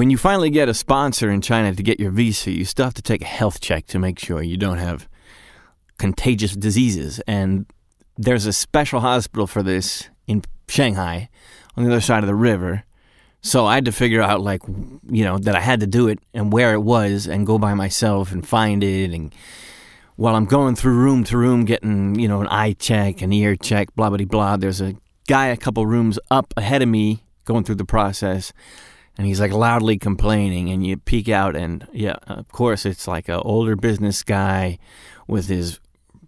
When you finally get a sponsor in China to get your visa, you still have to take a health check to make sure you don't have contagious diseases. And there's a special hospital for this in Shanghai on the other side of the river. So I had to figure out, like, you know, that I had to do it and where it was and go by myself and find it. And while I'm going through room to room getting, you know, an eye check, an ear check, blah, blah, blah, there's a guy a couple rooms up ahead of me going through the process, and he's, like, loudly complaining, and you peek out, and, yeah, of course, it's, like, an older business guy with his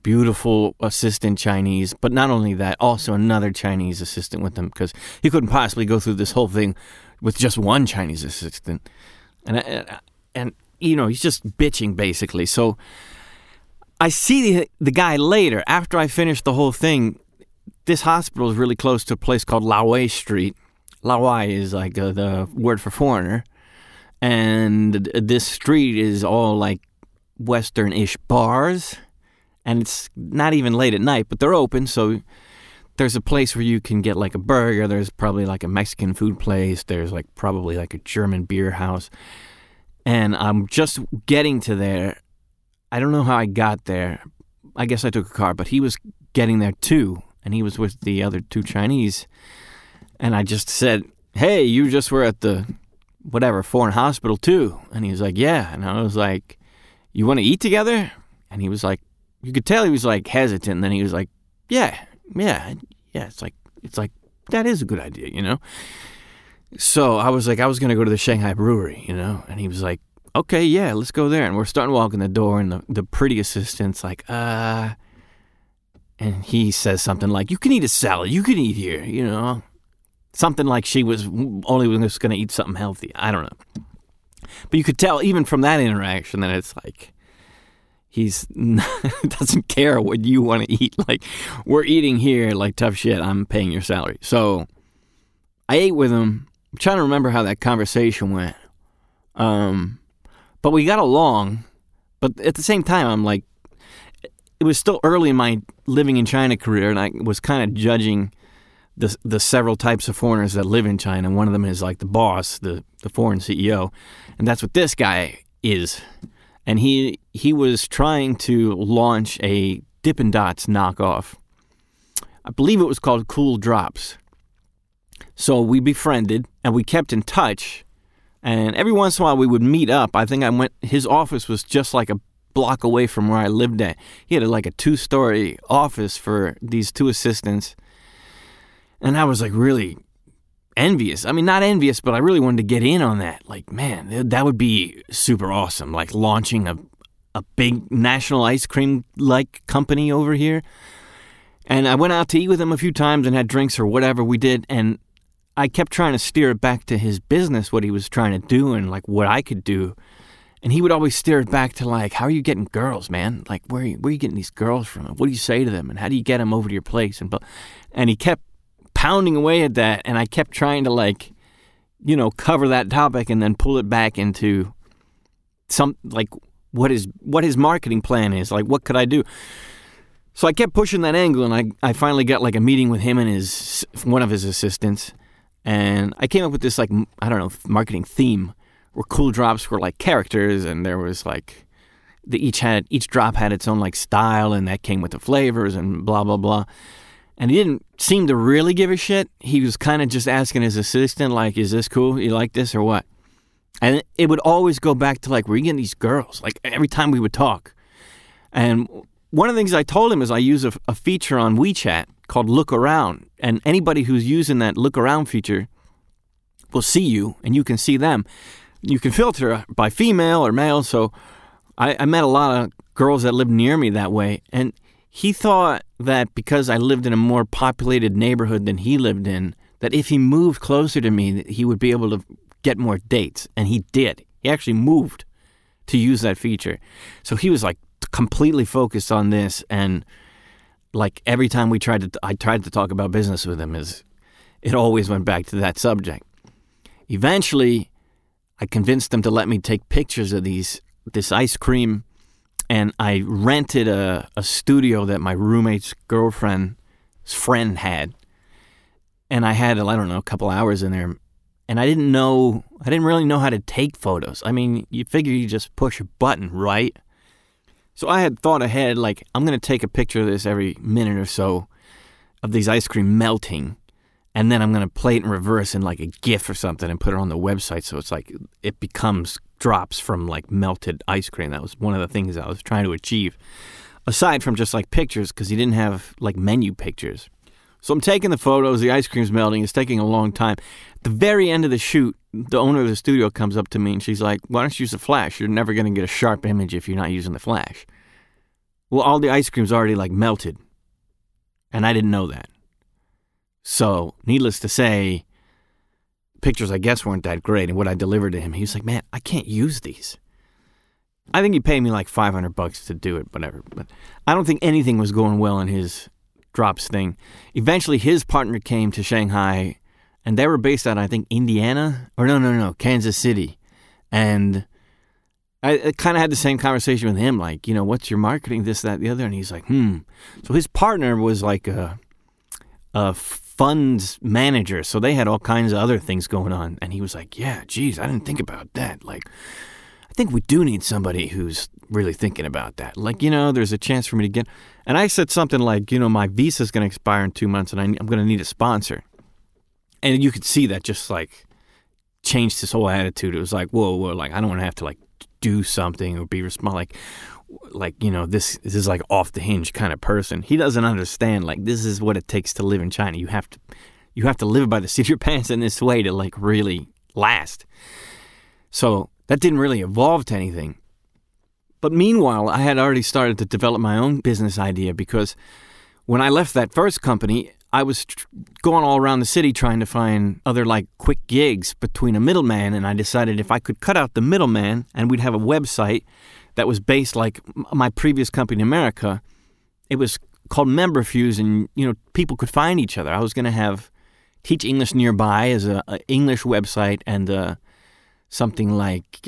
beautiful assistant Chinese, but not only that, also another Chinese assistant with him, because he couldn't possibly go through this whole thing with just one Chinese assistant. And you know, he's just bitching, basically. So I see the guy later, after I finish the whole thing. This hospital is really close to a place called Laowai Street. Laowai is like the word for foreigner. And this street is all like Western-ish bars. And it's not even late at night, but they're open, so there's a place where you can get, like, a burger. There's probably, like, a Mexican food place. There's, like, probably, like, a German beer house. And I'm just getting to there. I don't know how I got there. I guess I took a car, but he was getting there, too, and he was with the other two Chinese. And I just said, hey, you just were at the, whatever, foreign hospital, too. And he was like, yeah. And I was like, you want to eat together? And he was like, you could tell he was, like, hesitant, and then he was like, yeah, it's like, that is a good idea, you know? So I was like, I was going to go to the Shanghai Brewery, you know? And he was like, okay, yeah, let's go there. And we're starting walking the door, and the pretty assistant's like, and he says something like, you can eat a salad, you can eat here, you know? Something like she was only was going to eat something healthy, I don't know. But you could tell, even from that interaction, that it's like, he's doesn't care what you want to eat. Like, we're eating here, like, tough shit. I'm paying your salary. So I ate with him. I'm trying to remember how that conversation went. But we got along. But at the same time, I'm like, it was still early in my living in China career, and I was kind of judging the several types of foreigners that live in China. One of them is, like, the boss, the foreign CEO. And that's what this guy is. And he was trying to launch a Dippin' Dots knockoff. I believe it was called Cool Drops. So we befriended, and we kept in touch. And every once in a while, we would meet up. I think I went. His office was just like a block away from where I lived at. He had like a two-story office for these two assistants. And I was like really envious. I mean, not envious, but I really wanted to get in on that. Like, man, that would be super awesome. Like, launching a big national ice cream like company over here. And I went out to eat with him a few times and had drinks or whatever we did. And I kept trying to steer it back to his business, what he was trying to do and like what I could do. And he would always steer it back to like, how are you getting girls, man? Like, where are you getting these girls from? What do you say to them? And how do you get them over to your place? And he kept pounding away at that, and I kept trying to, like, you know, cover that topic and then pull it back into some, like, what his marketing plan is, like, what could I do? So I kept pushing that angle, and I finally got, like, a meeting with him and one of his assistants, and I came up with this, like, I don't know, marketing theme where Cool Drops were, like, characters, and there was, like, each drop had its own, like, style, and that came with the flavors and blah, blah, blah. And he didn't seem to really give a shit. He was kind of just asking his assistant, like, is this cool? You like this or what? And it would always go back to, like, where are you getting these girls? Like, every time we would talk. And one of the things I told him is I use a feature on WeChat called Look Around. And anybody who's using that Look Around feature will see you, and you can see them. You can filter by female or male. So I met a lot of girls that lived near me that way. And he thought that because I lived in a more populated neighborhood than he lived in, that if he moved closer to me, that he would be able to get more dates. And he did. He actually moved to use that feature. So he was like completely focused on this. And like every time I tried to talk about business with him, it always went back to that subject. Eventually, I convinced him to let me take pictures of this ice cream. And I rented a studio that my roommate's girlfriend's friend had. And I had, I don't know, a couple hours in there. And I didn't really know how to take photos. I mean, you figure you just push a button, right? So I had thought ahead, like, I'm going to take a picture of this every minute or so of these ice cream melting. And then I'm going to play it in reverse in like a GIF or something and put it on the website. So it's like it becomes drops from like melted ice cream. That was one of the things I was trying to achieve. Aside from just like pictures, because he didn't have like menu pictures. So I'm taking the photos, the ice cream's melting, it's taking a long time. At the very end of the shoot, the owner of the studio comes up to me and she's like, why don't you use the flash? You're never going to get a sharp image if you're not using the flash. Well, all the ice cream's already like melted. And I didn't know that. So needless to say, pictures I guess weren't that great. And what I delivered to him, he was like, man, I can't use these. I think he paid me like $500 to do it, whatever. But I don't think anything was going well in his drops thing. Eventually his partner came to Shanghai and they were based out, I think, Indiana or no, Kansas City. And I kind of had the same conversation with him, like, you know, what's your marketing, this, that, the other. And he's like, So his partner was like a funds manager. So they had all kinds of other things going on. And he was like, yeah, geez, I didn't think about that. Like, I think we do need somebody who's really thinking about that. Like, you know, there's a chance for me to get... And I said something like, you know, my visa's going to expire in 2 months and I'm going to need a sponsor. And you could see that just, like, changed his whole attitude. It was like, whoa, like, I don't want to have to, like, do something or be responsible. Like, you know, this is, like, off-the-hinge kind of person. He doesn't understand, like, this is what it takes to live in China. You have to live by the seat of your pants in this way to, like, really last. So... that didn't really evolve to anything. But meanwhile, I had already started to develop my own business idea because when I left that first company, I was going all around the city trying to find other like quick gigs between a middleman. And I decided if I could cut out the middleman and we'd have a website that was based like my previous company in America, it was called Memberfuse and, you know, people could find each other. I was going to have Teach English Nearby as an English website and something like,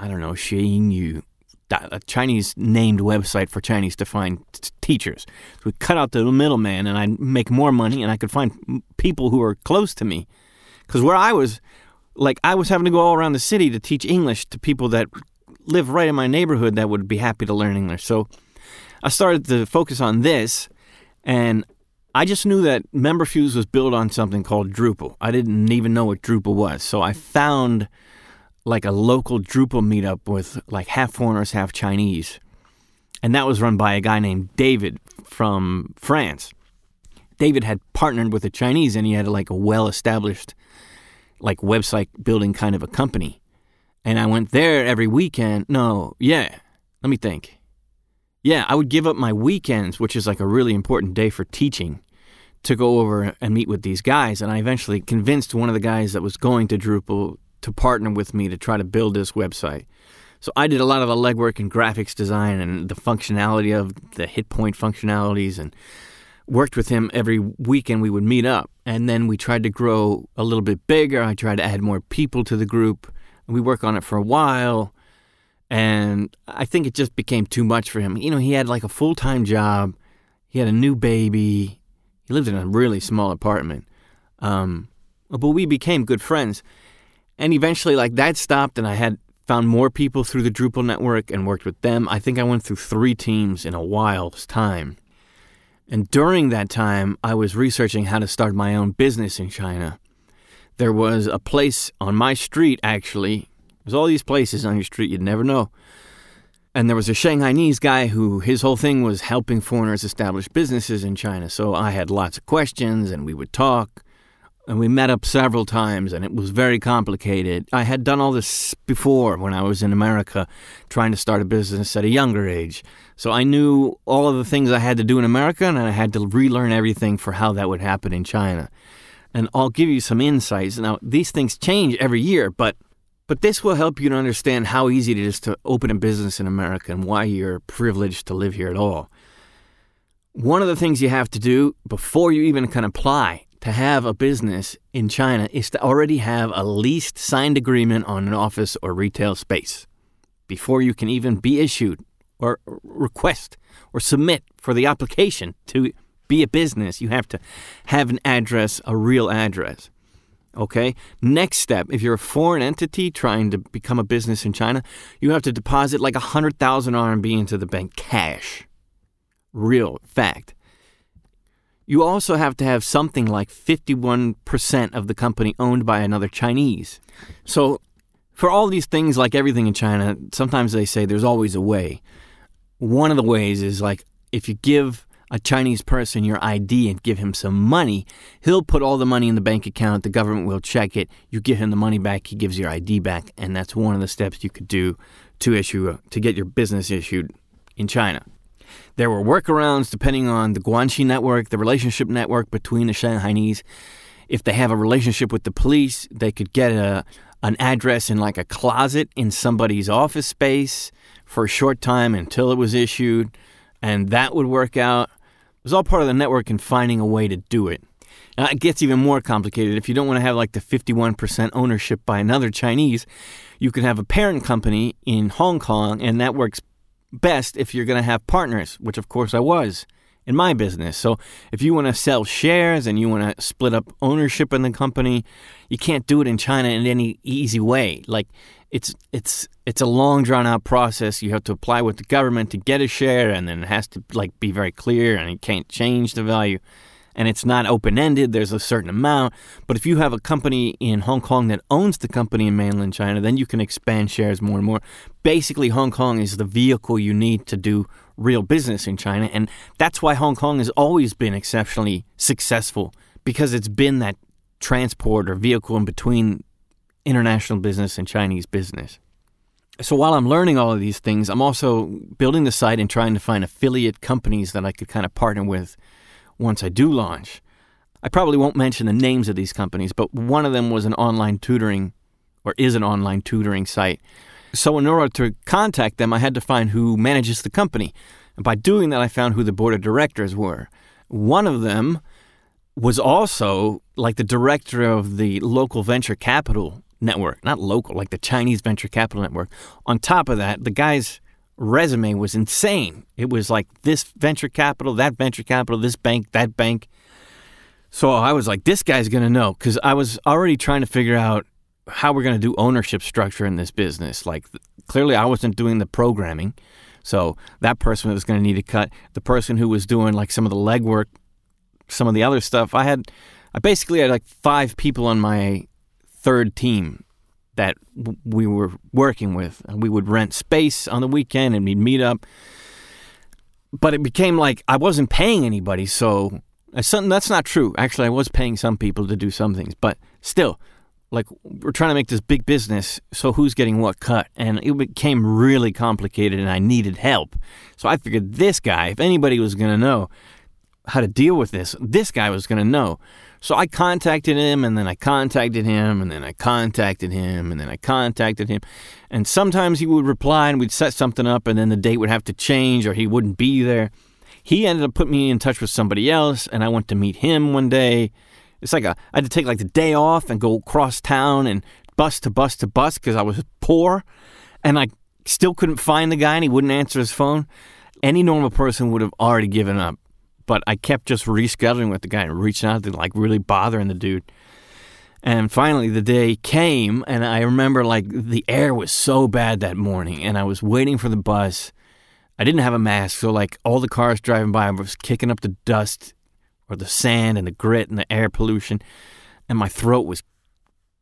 I don't know, Shanghainese, a Chinese named website for Chinese to find teachers. So we cut out the middleman and I'd make more money and I could find people who were close to me. Because where I was, like, I was having to go all around the city to teach English to people that live right in my neighborhood that would be happy to learn English. So I started to focus on this and I just knew that Memberfuse was built on something called Drupal. I didn't even know what Drupal was. So I found like a local Drupal meetup with like half foreigners, half Chinese. And that was run by a guy named David from France. David had partnered with a Chinese and he had like a well-established like website building kind of a company. And I went there every weekend. Yeah, I would give up my weekends, which is like a really important day for teaching, to go over and meet with these guys. And I eventually convinced one of the guys that was going to Drupal to partner with me to try to build this website. So I did a lot of the legwork and graphics design and the functionality of the hit point functionalities and worked with him every weekend. We would meet up and then we tried to grow a little bit bigger. I tried to add more people to the group and we worked on it for a while. And I think it just became too much for him. You know, he had like a full-time job. He had a new baby. He lived in a really small apartment. But we became good friends. And eventually, like, that stopped, and I had found more people through the Drupal network and worked with them. I think I went through 3 teams in a while's time. And during that time, I was researching how to start my own business in China. There was a place on my street, actually. There's all these places on your street you'd never know. And there was a Shanghainese guy who his whole thing was helping foreigners establish businesses in China. So I had lots of questions and we would talk and we met up several times and it was very complicated. I had done all this before when I was in America trying to start a business at a younger age. So I knew all of the things I had to do in America and I had to relearn everything for how that would happen in China. And I'll give you some insights. Now, these things change every year, But this will help you to understand how easy it is to open a business in America and why you're privileged to live here at all. One of the things you have to do before you even can apply to have a business in China is to already have a leased signed agreement on an office or retail space before you can even be issued or request or submit for the application to be a business. You have to have an address, a real address. Okay. Next step, if you're a foreign entity trying to become a business in China, you have to deposit like 100,000 RMB into the bank, cash. Real fact. You also have to have something like 51% of the company owned by another Chinese. So for all these things, like everything in China, sometimes they say there's always a way. One of the ways is like if you give a Chinese person your ID and give him some money, he'll put all the money in the bank account, the government will check it, you give him the money back, he gives your ID back, and that's one of the steps you could do to get your business issued in China. There were workarounds depending on the Guanxi network, the relationship network between the Shanghainese. If they have a relationship with the police, they could get an address in like a closet in somebody's office space for a short time until it was issued, and that would work out. It was all part of the network and finding a way to do it. Now, it gets even more complicated. If you don't want to have like the 51% ownership by another Chinese, you can have a parent company in Hong Kong, and that works best if you're going to have partners, which of course I was in my business. So if you want to sell shares and you want to split up ownership in the company, you can't do it in China in any easy way. Like it's a long drawn out process. You have to apply with the government to get a share, and then it has to like be very clear, and it can't change the value, and it's not open ended. There's a certain amount. But if you have a company in Hong Kong that owns the company in mainland China, then you can expand shares more and more. Basically, Hong Kong is the vehicle you need to do real business in China, and that's why Hong Kong has always been exceptionally successful, because it's been that transport or vehicle in between international business and Chinese business. So while I'm learning all of these things, I'm also building the site and trying to find affiliate companies that I could kind of partner with once I do launch. I probably won't mention the names of these companies, but one of them was is an online tutoring site. So in order to contact them, I had to find who manages the company. And by doing that, I found who the board of directors were. One of them was also like the director of the local venture capital network, not local, like the Chinese venture capital network. On top of that, the guy's resume was insane. It was like this venture capital, this bank, that bank. So I was like, this guy's going to know, because I was already trying to figure out how we're going to do ownership structure in this business. Like clearly I wasn't doing the programming. So that person was going to need to cut. The person who was doing like some of the legwork, some of the other stuff, I basically had like 5 people on my third team that we were working with. And we would rent space on the weekend and we'd meet up. But it became like I wasn't paying anybody. So that's not true. Actually, I was paying some people to do some things, but still, like we're trying to make this big business, so who's getting what cut? And it became really complicated and I needed help. So I figured this guy, if anybody was going to know how to deal with this, this guy was going to know. So I contacted him, and then I contacted him, and then I contacted him, and then I contacted him. And sometimes he would reply and we'd set something up, and then the date would have to change or he wouldn't be there. He ended up putting me in touch with somebody else, and I went to meet him one day. It's like I had to take like the day off and go across town and bus to bus to bus because I was poor, and I still couldn't find the guy and he wouldn't answer his phone. Any normal person would have already given up, but I kept just rescheduling with the guy and reaching out to like really bothering the dude. And finally the day came, and I remember like the air was so bad that morning, and I was waiting for the bus. I didn't have a mask, so like all the cars driving by was kicking up the dust or the sand and the grit and the air pollution, and my throat was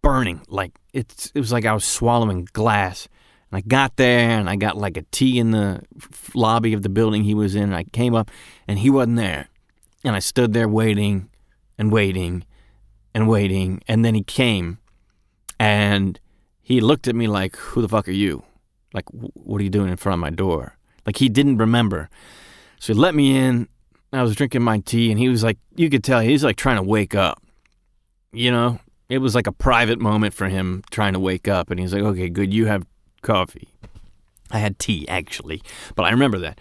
burning. Like it was like I was swallowing glass. And I got there, and I got like a tea in the lobby of the building he was in, and I came up, and he wasn't there. And I stood there waiting and waiting and waiting, and then he came, and he looked at me like, who the fuck are you? Like, what are you doing in front of my door? Like, he didn't remember. So he let me in. I was drinking my tea, and he was like, you could tell he was like trying to wake up, you know? It was like a private moment for him trying to wake up, and he was like, okay, good, you have coffee. I had tea, actually, but I remember that.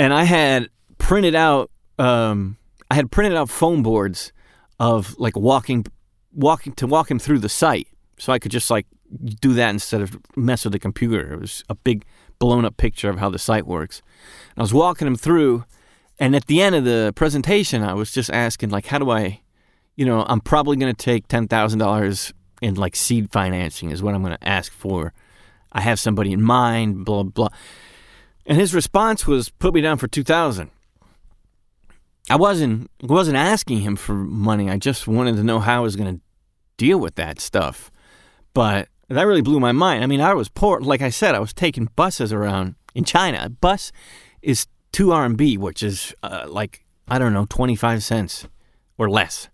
And I had printed out foam boards of like walking to walk him through the site, so I could just like do that instead of mess with the computer. It was a big blown up picture of how the site works. And I was walking him through. And at the end of the presentation, I was just asking, like, how do I you know, I'm probably going to take $10,000 in like seed financing is what I'm going to ask for. I have somebody in mind, blah, blah. And his response was, put me down for $2,000. I wasn't asking him for money. I just wanted to know how I was going to deal with that stuff. But that really blew my mind. I mean, I was poor. Like I said, I was taking buses around in China. A bus is 2 RMB, which is like, I don't know, 25 cents or less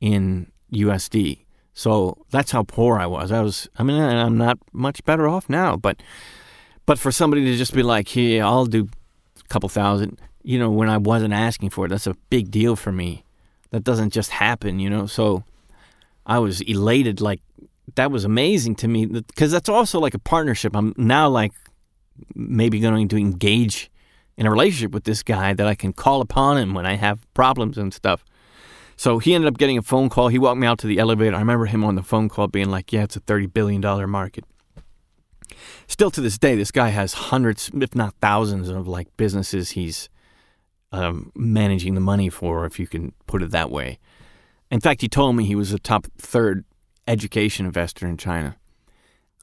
in USD. So that's how poor I was. I mean, I'm not much better off now. But for somebody to just be like, here, I'll do a couple thousand, you know, when I wasn't asking for it, that's a big deal for me. That doesn't just happen, you know. So I was elated. Like, that was amazing to me, because that's also like a partnership. I'm now like maybe going to engage in a relationship with this guy that I can call upon him when I have problems and stuff. So he ended up getting a phone call. He walked me out to the elevator. I remember him on the phone call being like, yeah, it's a $30 billion market. Still to this day, this guy has hundreds, if not thousands, of like businesses he's managing the money for, if you can put it that way. In fact, he told me he was the top third education investor in China.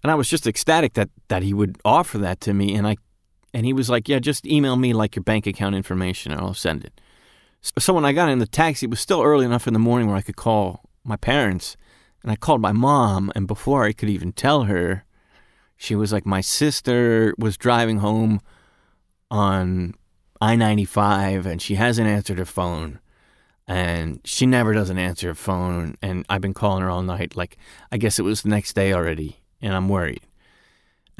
And I was just ecstatic that he would offer that to me. And he was like, yeah, just email me like your bank account information and I'll send it. So when I got in the taxi, it was still early enough in the morning where I could call my parents. And I called my mom, and before I could even tell her, she was like, my sister was driving home on I-95 and she hasn't answered her phone. And she never doesn't answer her phone. And I've been calling her all night. Like, I guess it was the next day already. And I'm worried.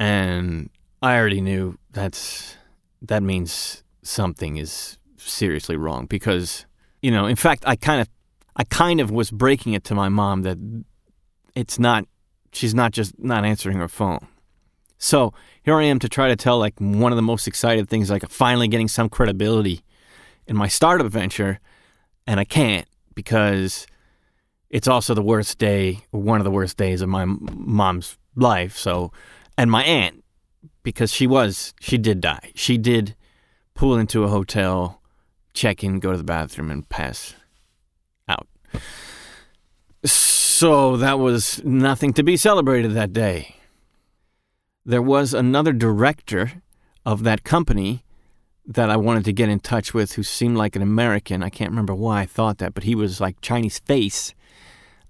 And I already knew that means something is seriously wrong, because, you know, in fact, I kind of was breaking it to my mom that she's not just not answering her phone. So here I am to try to tell like one of the most excited things, like finally getting some credibility in my startup venture. And I can't, because it's also the worst day, one of the worst days of my mom's life. So, and my aunt, because she did die. She did pull into a hotel, check in, go to the bathroom, and pass out. So that was nothing to be celebrated that day. There was another director of that company that I wanted to get in touch with, who seemed like an American. I can't remember why I thought that, but he was like Chinese face,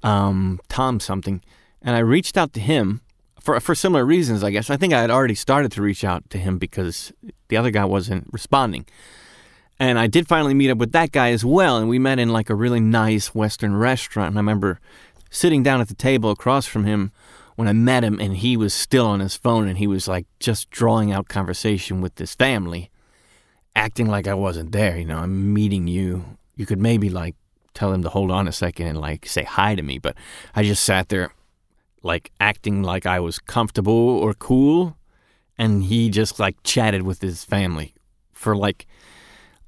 Tom something. And I reached out to him for similar reasons, I guess. I think I had already started to reach out to him because the other guy wasn't responding. And I did finally meet up with that guy as well, and we met in like a really nice Western restaurant. And I remember sitting down at the table across from him when I met him, and he was still on his phone, and he was like just drawing out conversation with his family, acting like I wasn't there. You know, I'm meeting you. You could maybe like tell him to hold on a second and like say hi to me, but I just sat there like acting like I was comfortable or cool, and he just like chatted with his family for like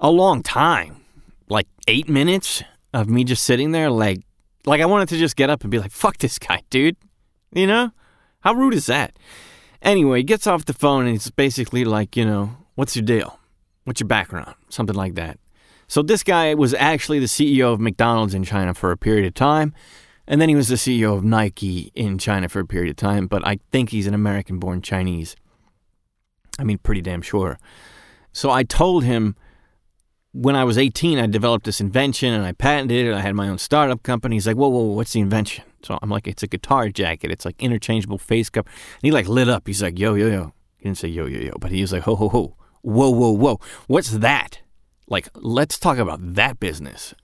a long time, like 8 minutes of me just sitting there like I wanted to just get up and be like, fuck this guy, dude, you know? How rude is that? Anyway, he gets off the phone and it's basically like, you know, what's your deal? What's your background? Something like that. So this guy was actually the CEO of McDonald's in China for a period of time. And then he was the CEO of Nike in China for a period of time. But I think he's an American-born Chinese. I mean, pretty damn sure. So I told him when I was 18, I developed this invention and I patented it. I had my own startup company. He's like, whoa, what's the invention? So I'm like, it's a guitar jacket. It's like interchangeable face cover. And he like lit up. He's like, yo. He didn't say yo, but he was like, ho. Whoa. What's that? Like, let's talk about that business.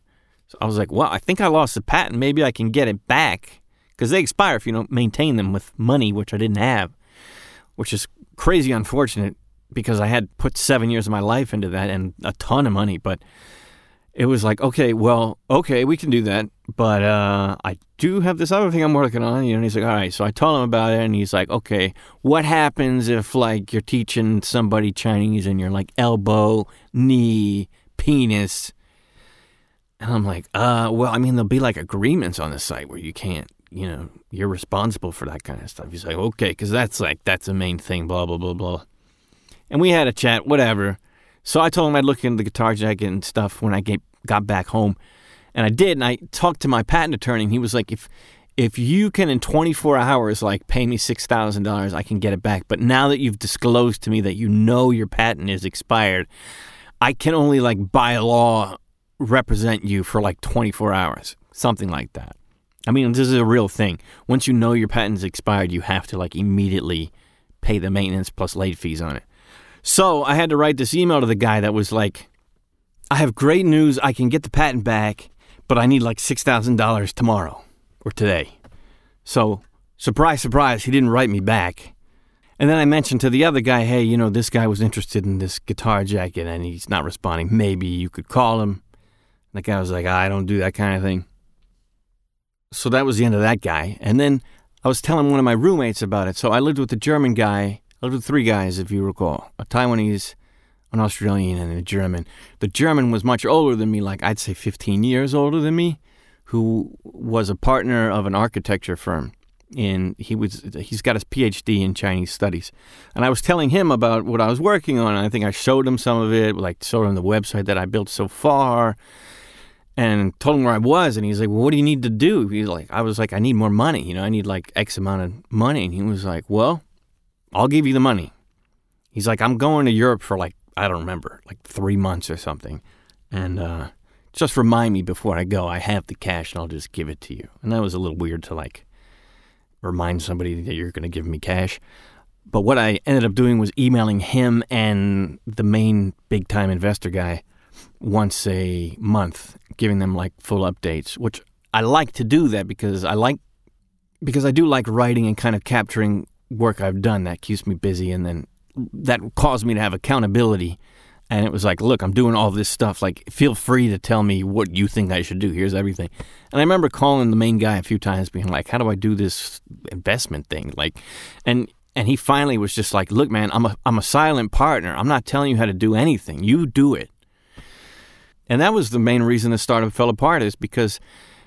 So I was like, well, I think I lost the patent. Maybe I can get it back, because they expire if you don't maintain them with money, which I didn't have, which is crazy unfortunate, because I had put 7 years of my life into that and a ton of money. But it was like, okay, we can do that. But I do have this other thing I'm working on. You know, and he's like, all right. So I told him about it, and he's like, okay, what happens if, like, you're teaching somebody Chinese and you're like elbow, knee, penis? And I'm like, well, I mean, there'll be like agreements on the site where you can't, you know, you're responsible for that kind of stuff. He's like, okay, because that's the main thing, blah, blah, blah, blah. And we had a chat, whatever. So I told him I'd look into the guitar jacket and stuff when I got back home. And I did, and I talked to my patent attorney, and he was like, if you can in 24 hours, like, pay me $6,000, I can get it back. But now that you've disclosed to me that you know your patent is expired, I can only, like, by law represent you for, like, 24 hours, something like that. I mean, this is a real thing. Once you know your patent's expired, you have to, like, immediately pay the maintenance plus late fees on it. So I had to write this email to the guy that was like, I have great news. I can get the patent back, but I need like $6,000 tomorrow or today. So surprise, surprise, he didn't write me back. And then I mentioned to the other guy, hey, you know, this guy was interested in this guitar jacket and he's not responding. Maybe you could call him. And the guy was like, I don't do that kind of thing. So that was the end of that guy. And then I was telling one of my roommates about it. So I lived with a German guy. I lived with three guys, if you recall. A Taiwanese, an Australian, and a German. The German was much older than me, like I'd say 15 years older than me, who was a partner of an architecture firm. And he's got his PhD in Chinese studies. And I was telling him about what I was working on. And I think I showed him some of it, like showed him the website that I built so far. And told him where I was, and he's like, well, what do you need to do? He's like, I was like, I need more money, you know, I need like X amount of money. And he was like, well, I'll give you the money. He's like, I'm going to Europe for like, I don't remember, like 3 months or something. And just remind me before I go, I have the cash and I'll just give it to you. And that was a little weird to like remind somebody that you're going to give me cash. But what I ended up doing was emailing him and the main big time investor guy once a month, giving them like full updates, which I like to do that because I do like writing and kind of capturing work I've done. That keeps me busy, and then that caused me to have accountability. And it was like, look, I'm doing all this stuff, like feel free to tell me what you think I should do, here's everything. And I remember calling the main guy a few times being like, how do I do this investment thing? Like, and he finally was just like, look man, I'm a silent partner, I'm not telling you how to do anything, you do it. And that was the main reason the startup fell apart, is because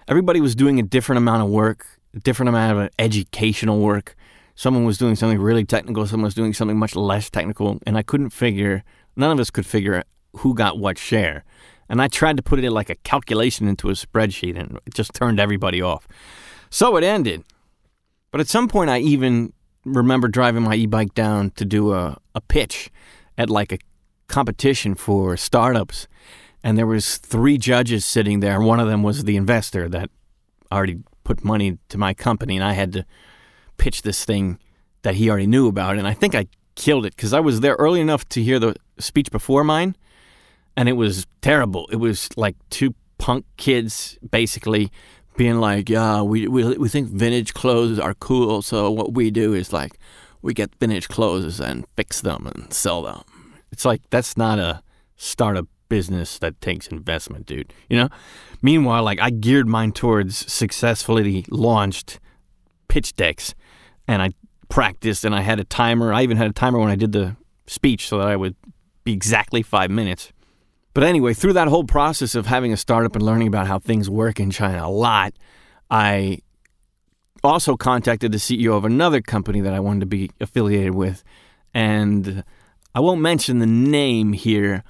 everybody was doing a different amount of work, a different amount of educational work. Someone was doing something really technical, someone was doing something much less technical, and I couldn't figure, none of us could figure who got what share. And I tried to put it in like a calculation into a spreadsheet, and it just turned everybody off. So it ended. But at some point I even remember driving my e-bike down to do a pitch at like a competition for startups. And there was three judges sitting there. One of them was the investor that already put money to my company, and I had to pitch this thing that he already knew about. And I think I killed it because I was there early enough to hear the speech before mine, and it was terrible. It was like two punk kids basically being like, yeah, we think vintage clothes are cool, so what we do is like we get vintage clothes and fix them and sell them. It's like, that's not a startup business that takes investment, dude, you know? Meanwhile, like, I geared mine towards successfully launched pitch decks, and I practiced, and I had a timer. I even had a timer when I did the speech so that I would be exactly 5 minutes. But anyway, through that whole process of having a startup and learning about how things work in China a lot, I also contacted the CEO of another company that I wanted to be affiliated with, and I won't mention the name here,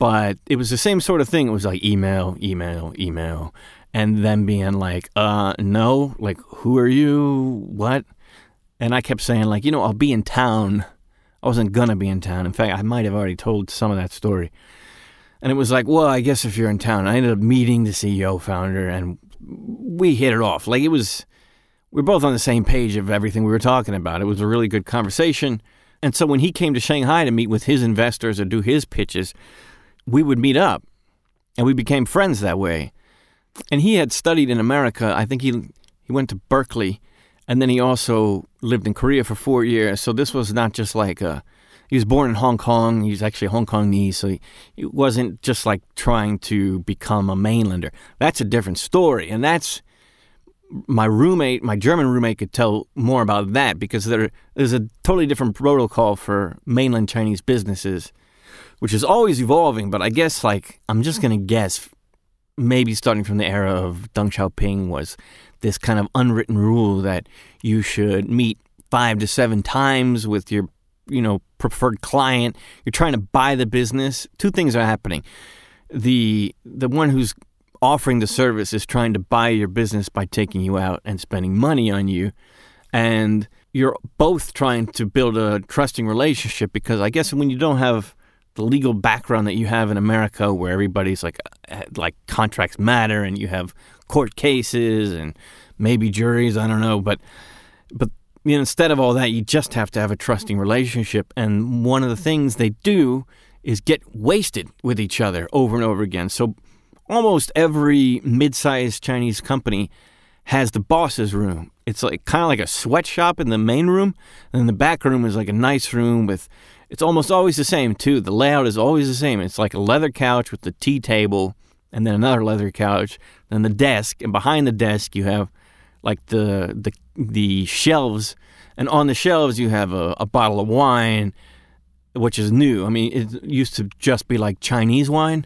but it was the same sort of thing. It was like email, and them being like, no, like, who are you? What? And I kept saying like, you know, I'll be in town. I wasn't gonna be in town. In fact, I might have already told some of that story. And it was like, well, I guess if you're in town. I ended up meeting the CEO founder, and we hit it off. Like, it was, we're both on the same page of everything we were talking about. It was a really good conversation. And so when he came to Shanghai to meet with his investors or do his pitches, we would meet up, and we became friends that way. And he had studied in America. I think he went to Berkeley, and then he also lived in Korea for 4 years. So this was not just like he was born in Hong Kong. He was actually Hong Kongese, so it wasn't just like trying to become a mainlander. That's a different story, and that's my roommate, my German roommate, could tell more about that, because there's a totally different protocol for mainland Chinese businesses, which is always evolving. But I guess, like, I'm just going to guess, maybe starting from the era of Deng Xiaoping was this kind of unwritten rule that you should meet 5 to 7 times with your, you know, preferred client. You're trying to buy the business. Two things are happening. The one who's offering the service is trying to buy your business by taking you out and spending money on you. And you're both trying to build a trusting relationship, because I guess when you don't have the legal background that you have in America, where everybody's like contracts matter and you have court cases and maybe juries, I don't know. But you know, instead of all that, you just have to have a trusting relationship. And one of the things they do is get wasted with each other over and over again. So almost every mid-sized Chinese company has the boss's room. It's like kind of like a sweatshop in the main room, and then the back room is like a nice room with, it's almost always the same too. The layout is always the same. It's like a leather couch with the tea table, and then another leather couch, then the desk, and behind the desk you have like the shelves, and on the shelves you have a bottle of wine, which is new. I mean, it used to just be like Chinese wine,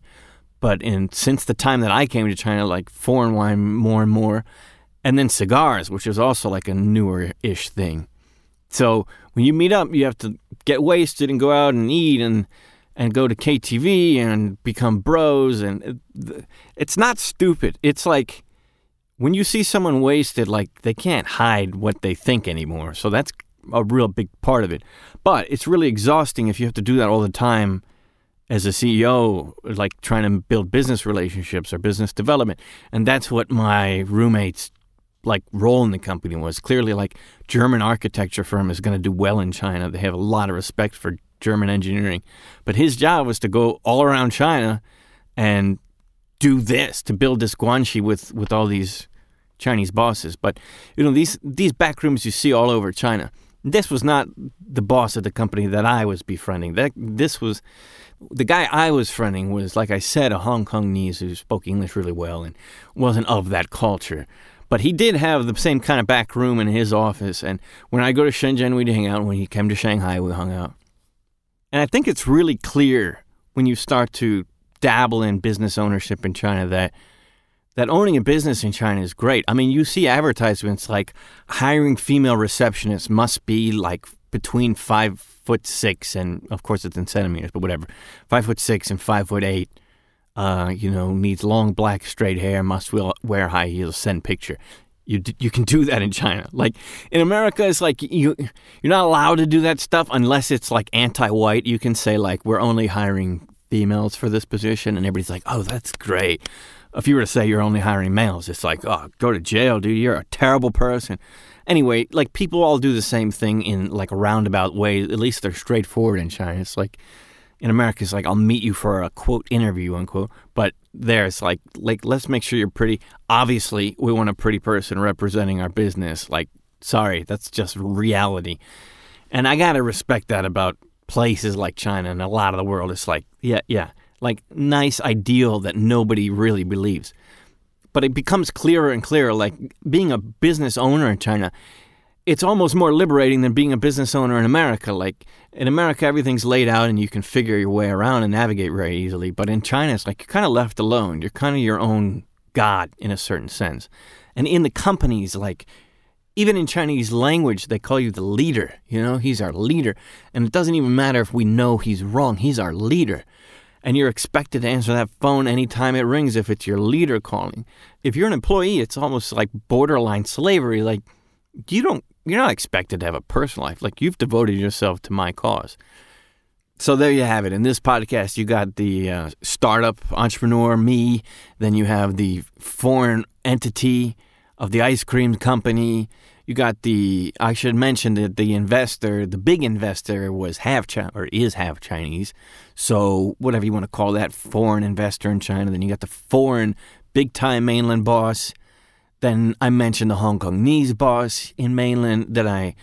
but since the time that I came to China, like foreign wine more and more, and then cigars, which is also like a newer-ish thing. So when you meet up, you have to get wasted and go out and eat and go to KTV and become bros. And it's not stupid. It's like when you see someone wasted, like they can't hide what they think anymore. So that's a real big part of it. But it's really exhausting if you have to do that all the time as a CEO, like trying to build business relationships or business development. And that's what my roommate's like role in the company was. Clearly, like, German architecture firm is going to do well in China. They have a lot of respect for German engineering. But his job was to go all around China and do this, to build this Guanxi with all these Chinese bosses. But, you know, these back rooms you see all over China. This was not the boss of the company that I was befriending. This was the guy I was friending was, like I said, a Hong Kongese who spoke English really well and wasn't of that culture. But he did have the same kind of back room in his office. And when I go to Shenzhen, we'd hang out. And when he came to Shanghai, we hung out. And I think it's really clear when you start to dabble in business ownership in China that owning a business in China is great. I mean, you see advertisements like hiring female receptionists must be like between 5'6", and of course it's in centimeters, but whatever, 5'6" and 5'8". You know, needs long black straight hair, must wear high heels, send picture. You can do that in China. Like in America, it's like you're not allowed to do that stuff unless it's like anti-white. You can say like, we're only hiring females for this position, and everybody's like, oh, that's great. If you were to say you're only hiring males, it's like, oh, go to jail, dude. You're a terrible person. Anyway, like people all do the same thing in like a roundabout way. At least they're straightforward in China. It's like in America, it's like, I'll meet you for a quote interview, unquote. But there it's like, let's make sure you're pretty. Obviously, we want a pretty person representing our business. Like, sorry, that's just reality. And I got to respect that about places like China and a lot of the world. It's like, yeah. Like nice ideal that nobody really believes. But it becomes clearer and clearer, like being a business owner in China, it's almost more liberating than being a business owner in America. Like in America, everything's laid out and you can figure your way around and navigate very easily. But in China, it's like you're kind of left alone. You're kind of your own god in a certain sense. And in the companies, like even in Chinese language, they call you the leader. You know, he's our leader. And it doesn't even matter if we know he's wrong. He's our leader. And you're expected to answer that phone anytime it rings if it's your leader calling. If you're an employee, it's almost like borderline slavery. Like, you're not expected to have a personal life. Like, you've devoted yourself to my cause. So there you have it. In this podcast, you got the startup entrepreneur, me. Then you have the foreign entity of the ice cream company. You got the, I should mention that the investor, the big investor was is half Chinese. So whatever you want to call that foreign investor in China. Then you got the foreign big time mainland boss. Then I mentioned the Hong Kongese boss in mainland. Then I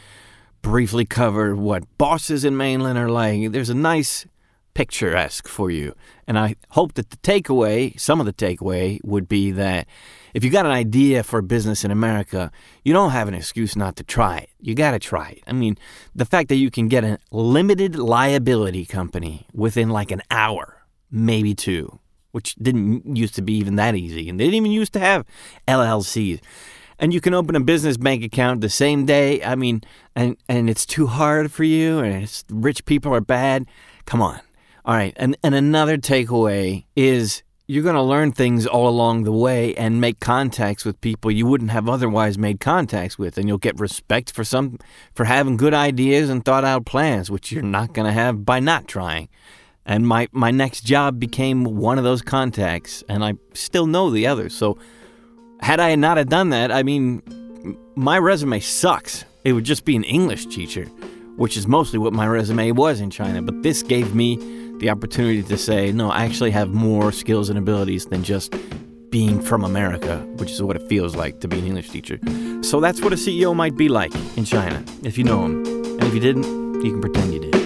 briefly covered what bosses in mainland are like. There's a nice picturesque for you. And I hope that some of the takeaway would be that if you got an idea for a business in America, you don't have an excuse not to try it. You got to try it. I mean, the fact that you can get a limited liability company within like an hour, maybe two, which didn't used to be even that easy. And they didn't even used to have LLCs. And you can open a business bank account the same day. I mean, and it's too hard for you, and it's, rich people are bad. Come on. All right. And another takeaway is you're going to learn things all along the way and make contacts with people you wouldn't have otherwise made contacts with, and you'll get respect for having good ideas and thought-out plans, which you're not going to have by not trying. And my next job became one of those contacts, and I still know the others. So had I not have done that, I mean, my resume sucks. It would just be an English teacher, which is mostly what my resume was in China. But this gave me the opportunity to say, no, I actually have more skills and abilities than just being from America, which is what it feels like to be an English teacher. So that's what a CEO might be like in China, if you know him. And if you didn't, you can pretend you did.